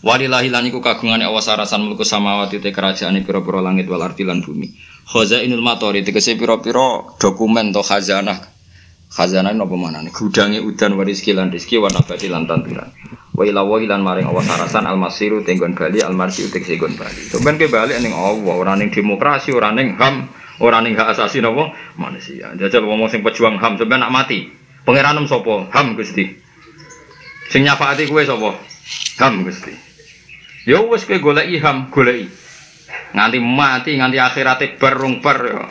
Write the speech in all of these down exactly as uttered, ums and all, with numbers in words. Walillahi lan iku kagungane Allah sarasan mulku samawati te kerajaane pira-pira langit wal ardi lan bumi. Khazainul matori tegese pira-pira dokumen to khazanah. Khazanah napa manane? Gudange udan warizki lan rezeki warna badi lan tanduran. Wa ila wa ilan maring Allah sarasan almasiru tenggon bali almarsi utek segon bali. Sampeyan ke bali ning Allah, ora ning demokrasi, ora ning H A M. Orang yang hak asasi napa manusia. Jajal wong sing pejuang H A M sampe nak mati. Pangeran sapa? H A M Gusti. Sing nyafaati kowe sapa? H A M Gusti. Ya wis kowe goleki H A M, goleki. Nganti mati, nganti akhirate barung bar ya.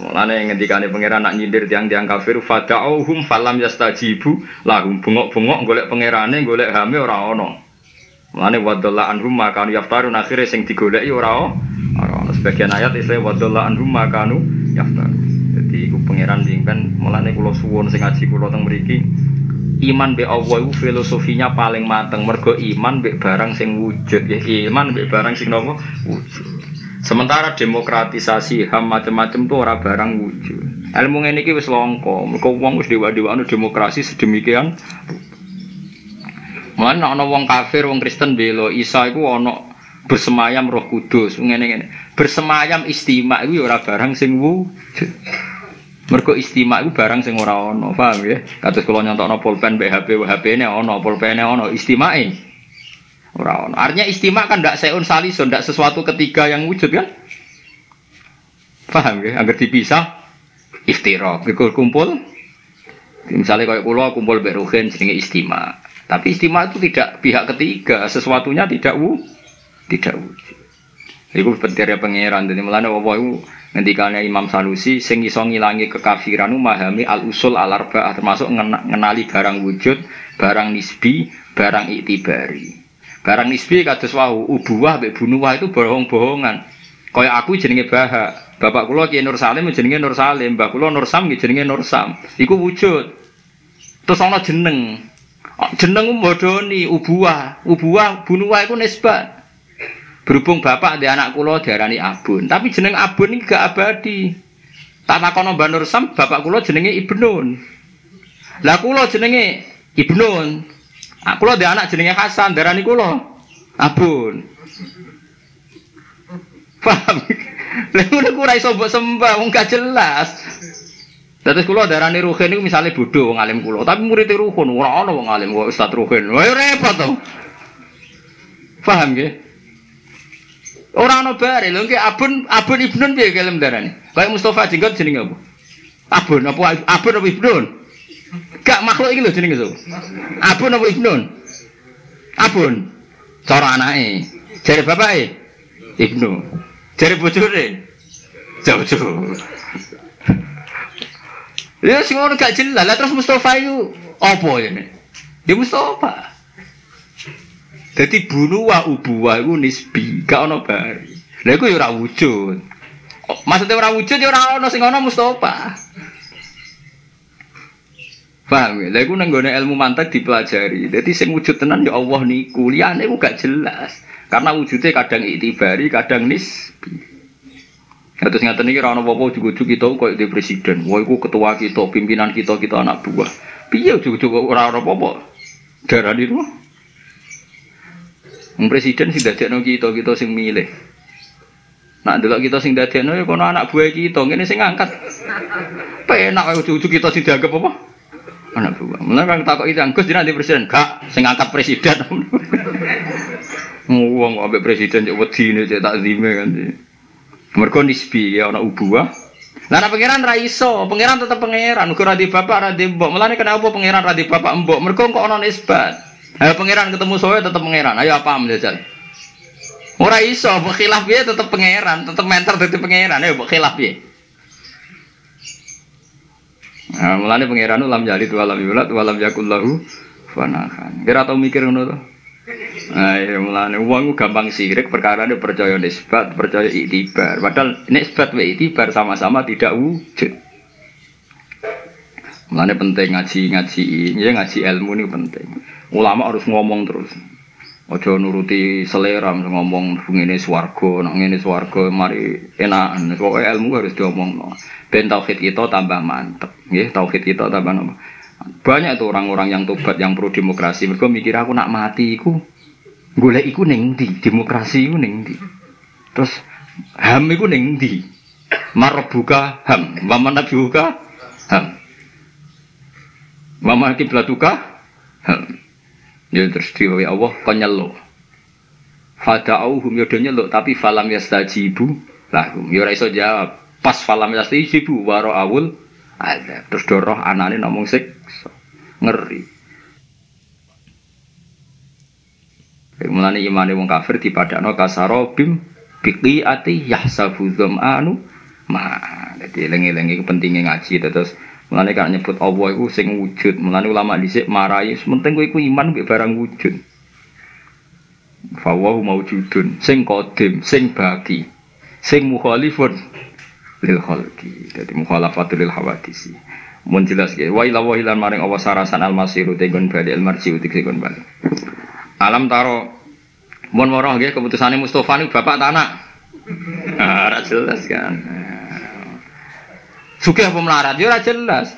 Mulane ngendikane pangeran nak nyindir tiang-tiang kafir fada'uhum falam yastajibu lahum bengok-bengok golek pangerane, golek H A M-e ora ana. Mulane wadalla anhum maka yaftarun akhire sing digoleki ora ana. Sebagian ayat istilahnya wadullah anhum makanu yaftar. Jadi aku pengeran bingkan mulanya kalau suwon sengaji kalau datang meriki iman be Allah itu filosofinya paling matang mergo iman be barang sing wujud ya iman be barang sing nopo wujud. Sementara demokratisasi H A M macam-macam tu ora barang wujud. Ilmu ngene iki wis langka. Mergo wong wis dewa-dewa anu demokrasi sedemikian. Mulane ana wong kafir wong Kristen belo Isa iku ana bersemayam Roh Kudus ngene-ngene. Bersemayam istima iku ya ora barang sing wujud. Mergo istima iku barang sing ora ana, paham ya? Kados kula nyontokno pulpen mbek H P, H P-ne ana, pulpene ana, istimae ora ana. Artinya istima kan ndak seun salison, ndak sesuatu ketiga yang wujud kan? Paham ya? Angger dipisah iftiraq, iku kumpul. Misale kaya kula kumpul mbek Ruhin jenenge istima. Tapi istima itu tidak pihak ketiga, sesuatunya tidak wujud. Tidak wujud. Iku pentere pangeran dene melane wae ngendikane Imam Sanusi sing iso ngilangi kekafiran memahami al-usul al-arba'ah termasuk ngenali barang wujud, barang nisbi, barang iktibari. Barang nisbi kados wau ubuwah mbek bunuwah itu bohong-bohongan. Kaya aku jenenge Bahak, bapak kula Ki Nur Salim jenenge Nur Salim, mbah kula Nur Sam jenenge Nur Sam. Iku wujud. Terus ana jeneng. Jeneng mbodoni ubuwah, ubuwah bunuwah iku nisbat. Berhubung bapak di anak kula diarani Abun, tapi jeneng Abun ini gak abadi. Tak takono Mbah Nur Sam, bapak kula jenenge Ibnun. Lah kula jenenge Ibnun. Kula di anak jenenge Hasan, diarani kula Abun. Paham? Lha ngono ku ora iso mbok sembah wong gak jelas. Dados kula diarani Ruhin niku misale bodho wong alim kula, tapi murid Ruhin ora ana wong alim kok Ustaz Ruhin. Wah repot to. Paham nggih? Orang no bare, lho engke abun abun ibnun piye kelem darane. Kayak Mustafa jenggot jenenge apa? Abun apa abun apa ibnun? Gak makhluk iki lho jenenge sapa? Abun apa ibnun? Abun. Cara anake. Jare bapake Ibnu. Jare bojone Jabu. Ya sing ora gak jelas. Lah terus Mustafa iku apa jane? Dia Mustafa. Jadi bunuh wa ubuwah itu nisbi, gak ada bari. Lalu itu ya orang wujud. Maksudnya orang wujud ya orang ada, sehingga ada Mustafa. Paham ya? Lalu itu ilmu mantek dipelajari. Jadi yang wujud tenan ya Allah niku, liane itu gak jelas. Karena wujudnya kadang iktibari, kadang nisbi. Ya terus ngerti ini orang apa-apa ujuk-ujuk kita kayak di presiden. Wah itu ketua kita, pimpinan kita, kita anak buah. Iya ujuk-ujuk orang apa-apa. Darah di rumah. Wong presiden sing dadekno kita, kita sing milih. Nak delok kita sing dadekno ya kono anak buah kita, ngene sing ngangkat. Penak ujug-ujug kita sing dianggep apa? Anak buah. Mulane kan takoki Kang Gus jenenge presiden, gak sing ngangkat presiden. Wong ambek presiden yo wedine cek takzime kan. Mergo nisbi ya ana ubuwah. Lah nek pangeran ra iso, pangeran tetep pangeran, uga ra di bapak ra di mbok. Mulane kenapa pangeran ra di bapak mbok? Mergo kok ana nisbat. Ayo pangeran ketemu soe tetap pangeran. Ayo apa menjajal? Ora iso, mbok khilaf piye tetep pangeran, tetep mentor dadi pangeran. Ayo mbok khilaf piye? Nah, mulane pangeran ulam jali tuwa lam yulat wa lam yakul lahu kufuwan ahad. Kira tau mikir ngono to? Nah, ya mulane wong gampang sirik perkara ne percaya nisbat, percaya iktibar. Padahal nisbat wa iktibar sama-sama tidak wujud. Mulane penting ngaji-ngaji, ya ngaji ilmu ini penting. Ulama harus ngomong terus. Ojo nuruti selera ngomong ngene swarga, ngene swarga mari enak. Pokoke ilmu harus diomongno. Ben tauhid kita tambah mantep, nggih, tauhid kita tambah mantep. Banyak tuh orang-orang yang tobat yang pro demokrasi. Mereka mikir aku nak mati iku golek iku ning ndi? Demokrasi iku ning ndi? Terus H A M iku ning ndi? Marbuka H A M, wa manabuka H A M. Wa ma kiblatuka H A M. Ya terus diwawi Allah kanyelo. Fada'auhum yadanya lho, tapi falam yastajibu lahum. Ya ora iso jawab. Pas falam yastajibu waro awul ada. Terus doroh anane ngomong sik ngeri. Mulane imane wong kafir dipadakno kasarobim biqiati yahsabu dzam'anu ma. Dadi eling-elingi pentinge ngaji terus mulane kan nyebut Allah iku sing wujud. Mulane ulama dhisik marai penting kowe iku iman mbek barang wujud. Fa wa mawjudun sing qadim sing baqi sing mukhalifun lil khalqi. Dadi mukhalafatul lil hawadisi. Mun jelas ge wa ila wa ilan maring Allah sarasan al-masiru tenggon bali al-marji utik tenggon bali. Alam taro mohon moroh nggih keputusane Mustofa niku bapak ta anak. Ah ora jelas kan. Sugih apa melarat ya ora jelas.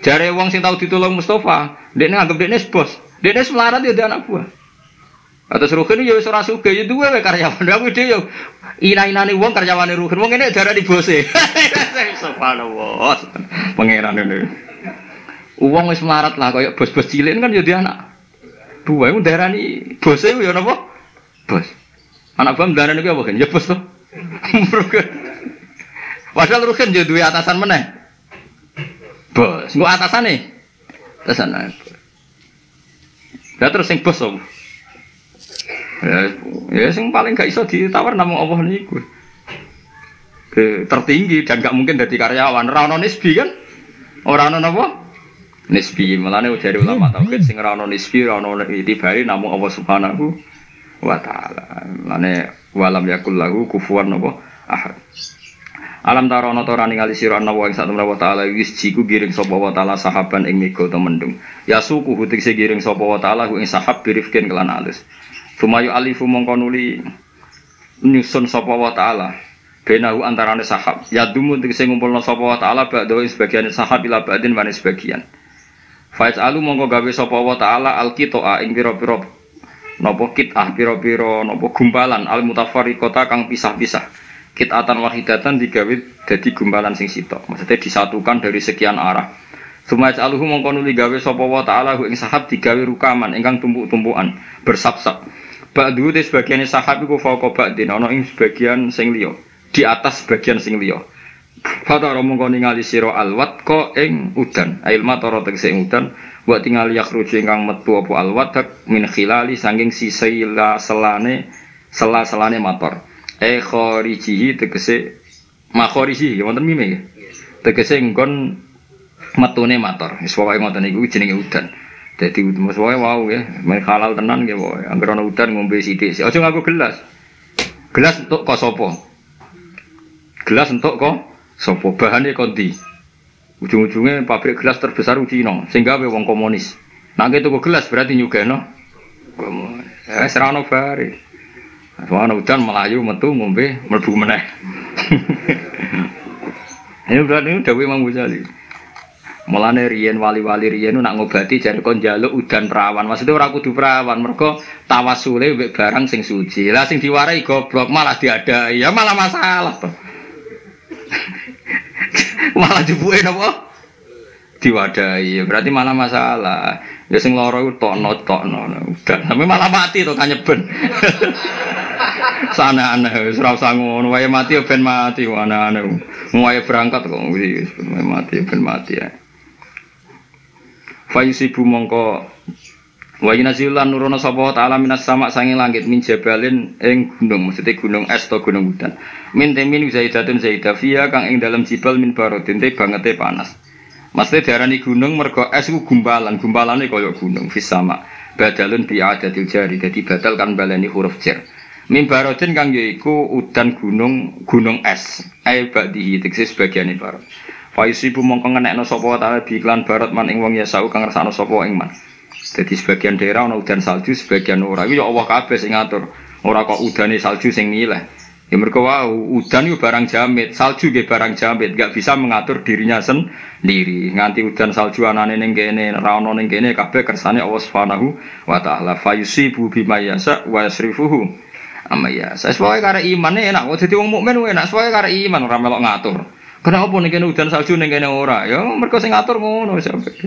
Jare wong sing tau ditulung Mustofa, ndekne anggap ndekne bos. Ndekne melarat ya ndek anak buah. Atas Ruhin ya wis ora sugih ya duwe wae karyawan. Aku dhewe ya ina-inane wong karyawane Ruhin. Wong ngene darani bose. Subhanallah. Pangeran ngene. Wong wis melarat lah koyo bos-bos cilik kan ya ndek anak. Buah itu darani bosnya itu ya apa? Bos anak buah darani itu apa? Ya bos tuh padahal Rukin ya dua atasan mana? Bos itu atasan nih? Atasan nih ya terus yang bos apa? Ya yang paling gak bisa ditawar namung Allah ini tertinggi dan gak mungkin dari karyawan rana nisbi kan? Orang apa? Nisbi melane dari ulama tauhid sing ora ono nisbi ora ono itibari namung Allah Subhanahu wa taala. Melane walam yakul lahu kufuwan apa ahad. Alam tarono tora ningali sira ana wong sak temene wa taala wis jiku giring sapa wa taala sahaban ing mega temendung. Ya suku hutik giring sapa wa taala ing sahab birifkin kelan alus. Sumayu alifu mongko nuli nyusun sapa wa taala benahu antarane sahab. Ya dumu tegese ngumpulna sapa wa taala badhe sebagian sahab ila badin wa sebagian. Faiz alu mongko gawe sapa wa taala alqitoa ing pira-pira napa kitah pira-pira napa gumpalan al mutafarriqata kang pisah-pisah kitatan wahidatan digawe dadi gumpalan sing sitok maksudnya disatukan dari sekian arah. Sumaiz alu mongko nuli gawe sapa wa taala ing sahab digawe rukaman ingkang tumpuk-tumpukan bersap-sap ba'du tes bagiane sahab iku fauqa ba'din ana ing sebagian sing liya di atas bagian sing liya. Fatara mongko ningali sira alwat ka ing udan ailma tara tegese ing udan wa tingali yakhruju ingkang metu apa alwadak min khilali sanging sisila selane sela-selane motor e kharijihi tegese makharijihi wonten mime nggih tegese nggon metune motor wis pokoke ngoten niku jenenge udan dadi mos wae wau nggih men halal tenan nggih wae anggere ana udan ngombe sithik aja nganggo gelas gelas entuk kok sapa gelas entuk kok sapa bahane kondi. Ujung-ujungnya pabrik gelas terbesar Cina, sehingga gawe wong komunis. Nek nah, tuku gelas berarti nyugeno komunis. Eh serano bare. Soane udan melayu metu ngombe mlebu meneh. Ayo berarti dawuh Imam Ghazali. Mulane riyen wali-wali riyen nak ngobati jare kon njaluk udan perawan. Maksudnya ora kudu perawan, mergo tawasule mbek barang sing suci. Lah sing diwarai goblok malah diadai. Ya malah masalah. Malah jubuke napa diwadahi berarti malah masalah ya sing lara iku tokno-tokno udan sampe malah mati to kanyeben sanane wis ora usah ngono wae mati ben mati anane wae berangkat kok wis mati ben mati ya faisibu mongko wa yinazilan nurono sapa taala minas sama sange langit min jabalin ing gunung mesti gunung es to gunung udan min temin zaidatun zaidafia kang ing dalam jibal min barodin te bangete panas mesti diarani gunung mergo es ku gumpalan gumpalane kaya gunung fis sama badalun bi adatil jari dadi batal kan baleni huruf jar min barodin kang yaiku udan gunung gunung es ae badihi teksis bagiane barot faisibu mongko ngenekno sapa taala bi iklan barot man ing wong yasau kang ngersakno sapa ing man. Jadi sebagian daerah ana udan salju, sebagian ora. Iku ya Allah kabeh sing ngatur. Ora kok udane salju sing milih. Ya mereka wow, udan itu barang jamit, salju itu barang jamit, gak bisa mengatur dirinya sendiri. Nganti udan salju anane ning kene, raono ning kene, kabeh kersane Allah Subhanahu wa ta'ala. Fa yusibu bima yasha wa yasrifuhu amma yasha. Sesuai karo imane enak, dadi wong mukmin enak sesuai karo iman ora melok ngatur. Kenapa ning kene udan salju ning kene ora? Ya mereka sing ngatur ngono wis apik.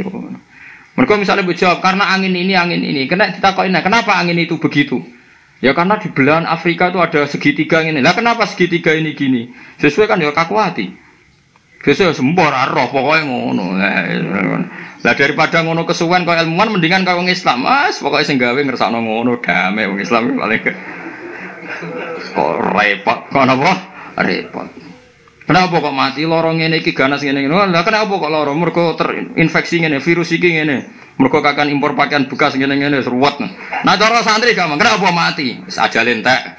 Mereka misalnya berjawab karena angin ini, angin ini. Kena ditakoki, kenapa angin itu begitu? Ya karena di belahan Afrika itu ada segitiga ini. Lah kenapa segitiga ini gini? Sesuai kan ya kakuati. Sesuai sembor roh pokoknya ngono. Lah daripada ngono kesuwen kau ilmuwan mendingan kau Islam. Mas pokoknya sing gawe ngersakno ngono damai wong Islam paling kok repot kok napa? Repot. Kenapa kok mati lara ngene iki ganas ngene ngene. Lah kenapa kok lara? Mergo terinfeksi ngene virus iki ngene. Mereka akan impor pakaian bekas gini-gini, seruat. Nah, cara santri kamu, kenapa mati? Saja lentek.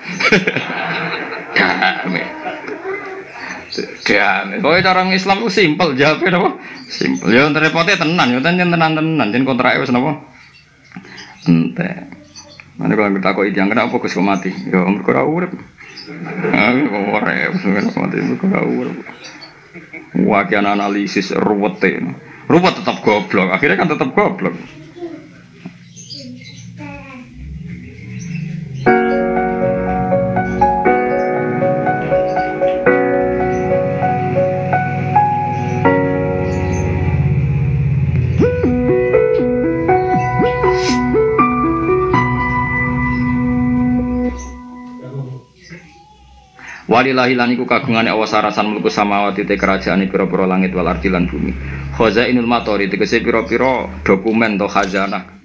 Damai. Damai. Kalau cara Islam itu simpel, jawabnya apa? Simpel. Ya, repotnya tenan, ya tenan-tenan. Jadi kontraknya apa? Entek. Nanti kalau kita kok idang, kenapa aku suka mati? Ya, mereka urep. Mereka urep. Mereka urep. Wakian analisis ruwetnya. Rupa tetap goblok, akhirnya kan tetap goblok. Walillahi lan iku kagungane Allah sarasan mulku samawati te kerajaane pira-pira langit wal ardi lan bumi. Khazainul matori tegese pira-pira dokumen to khazanah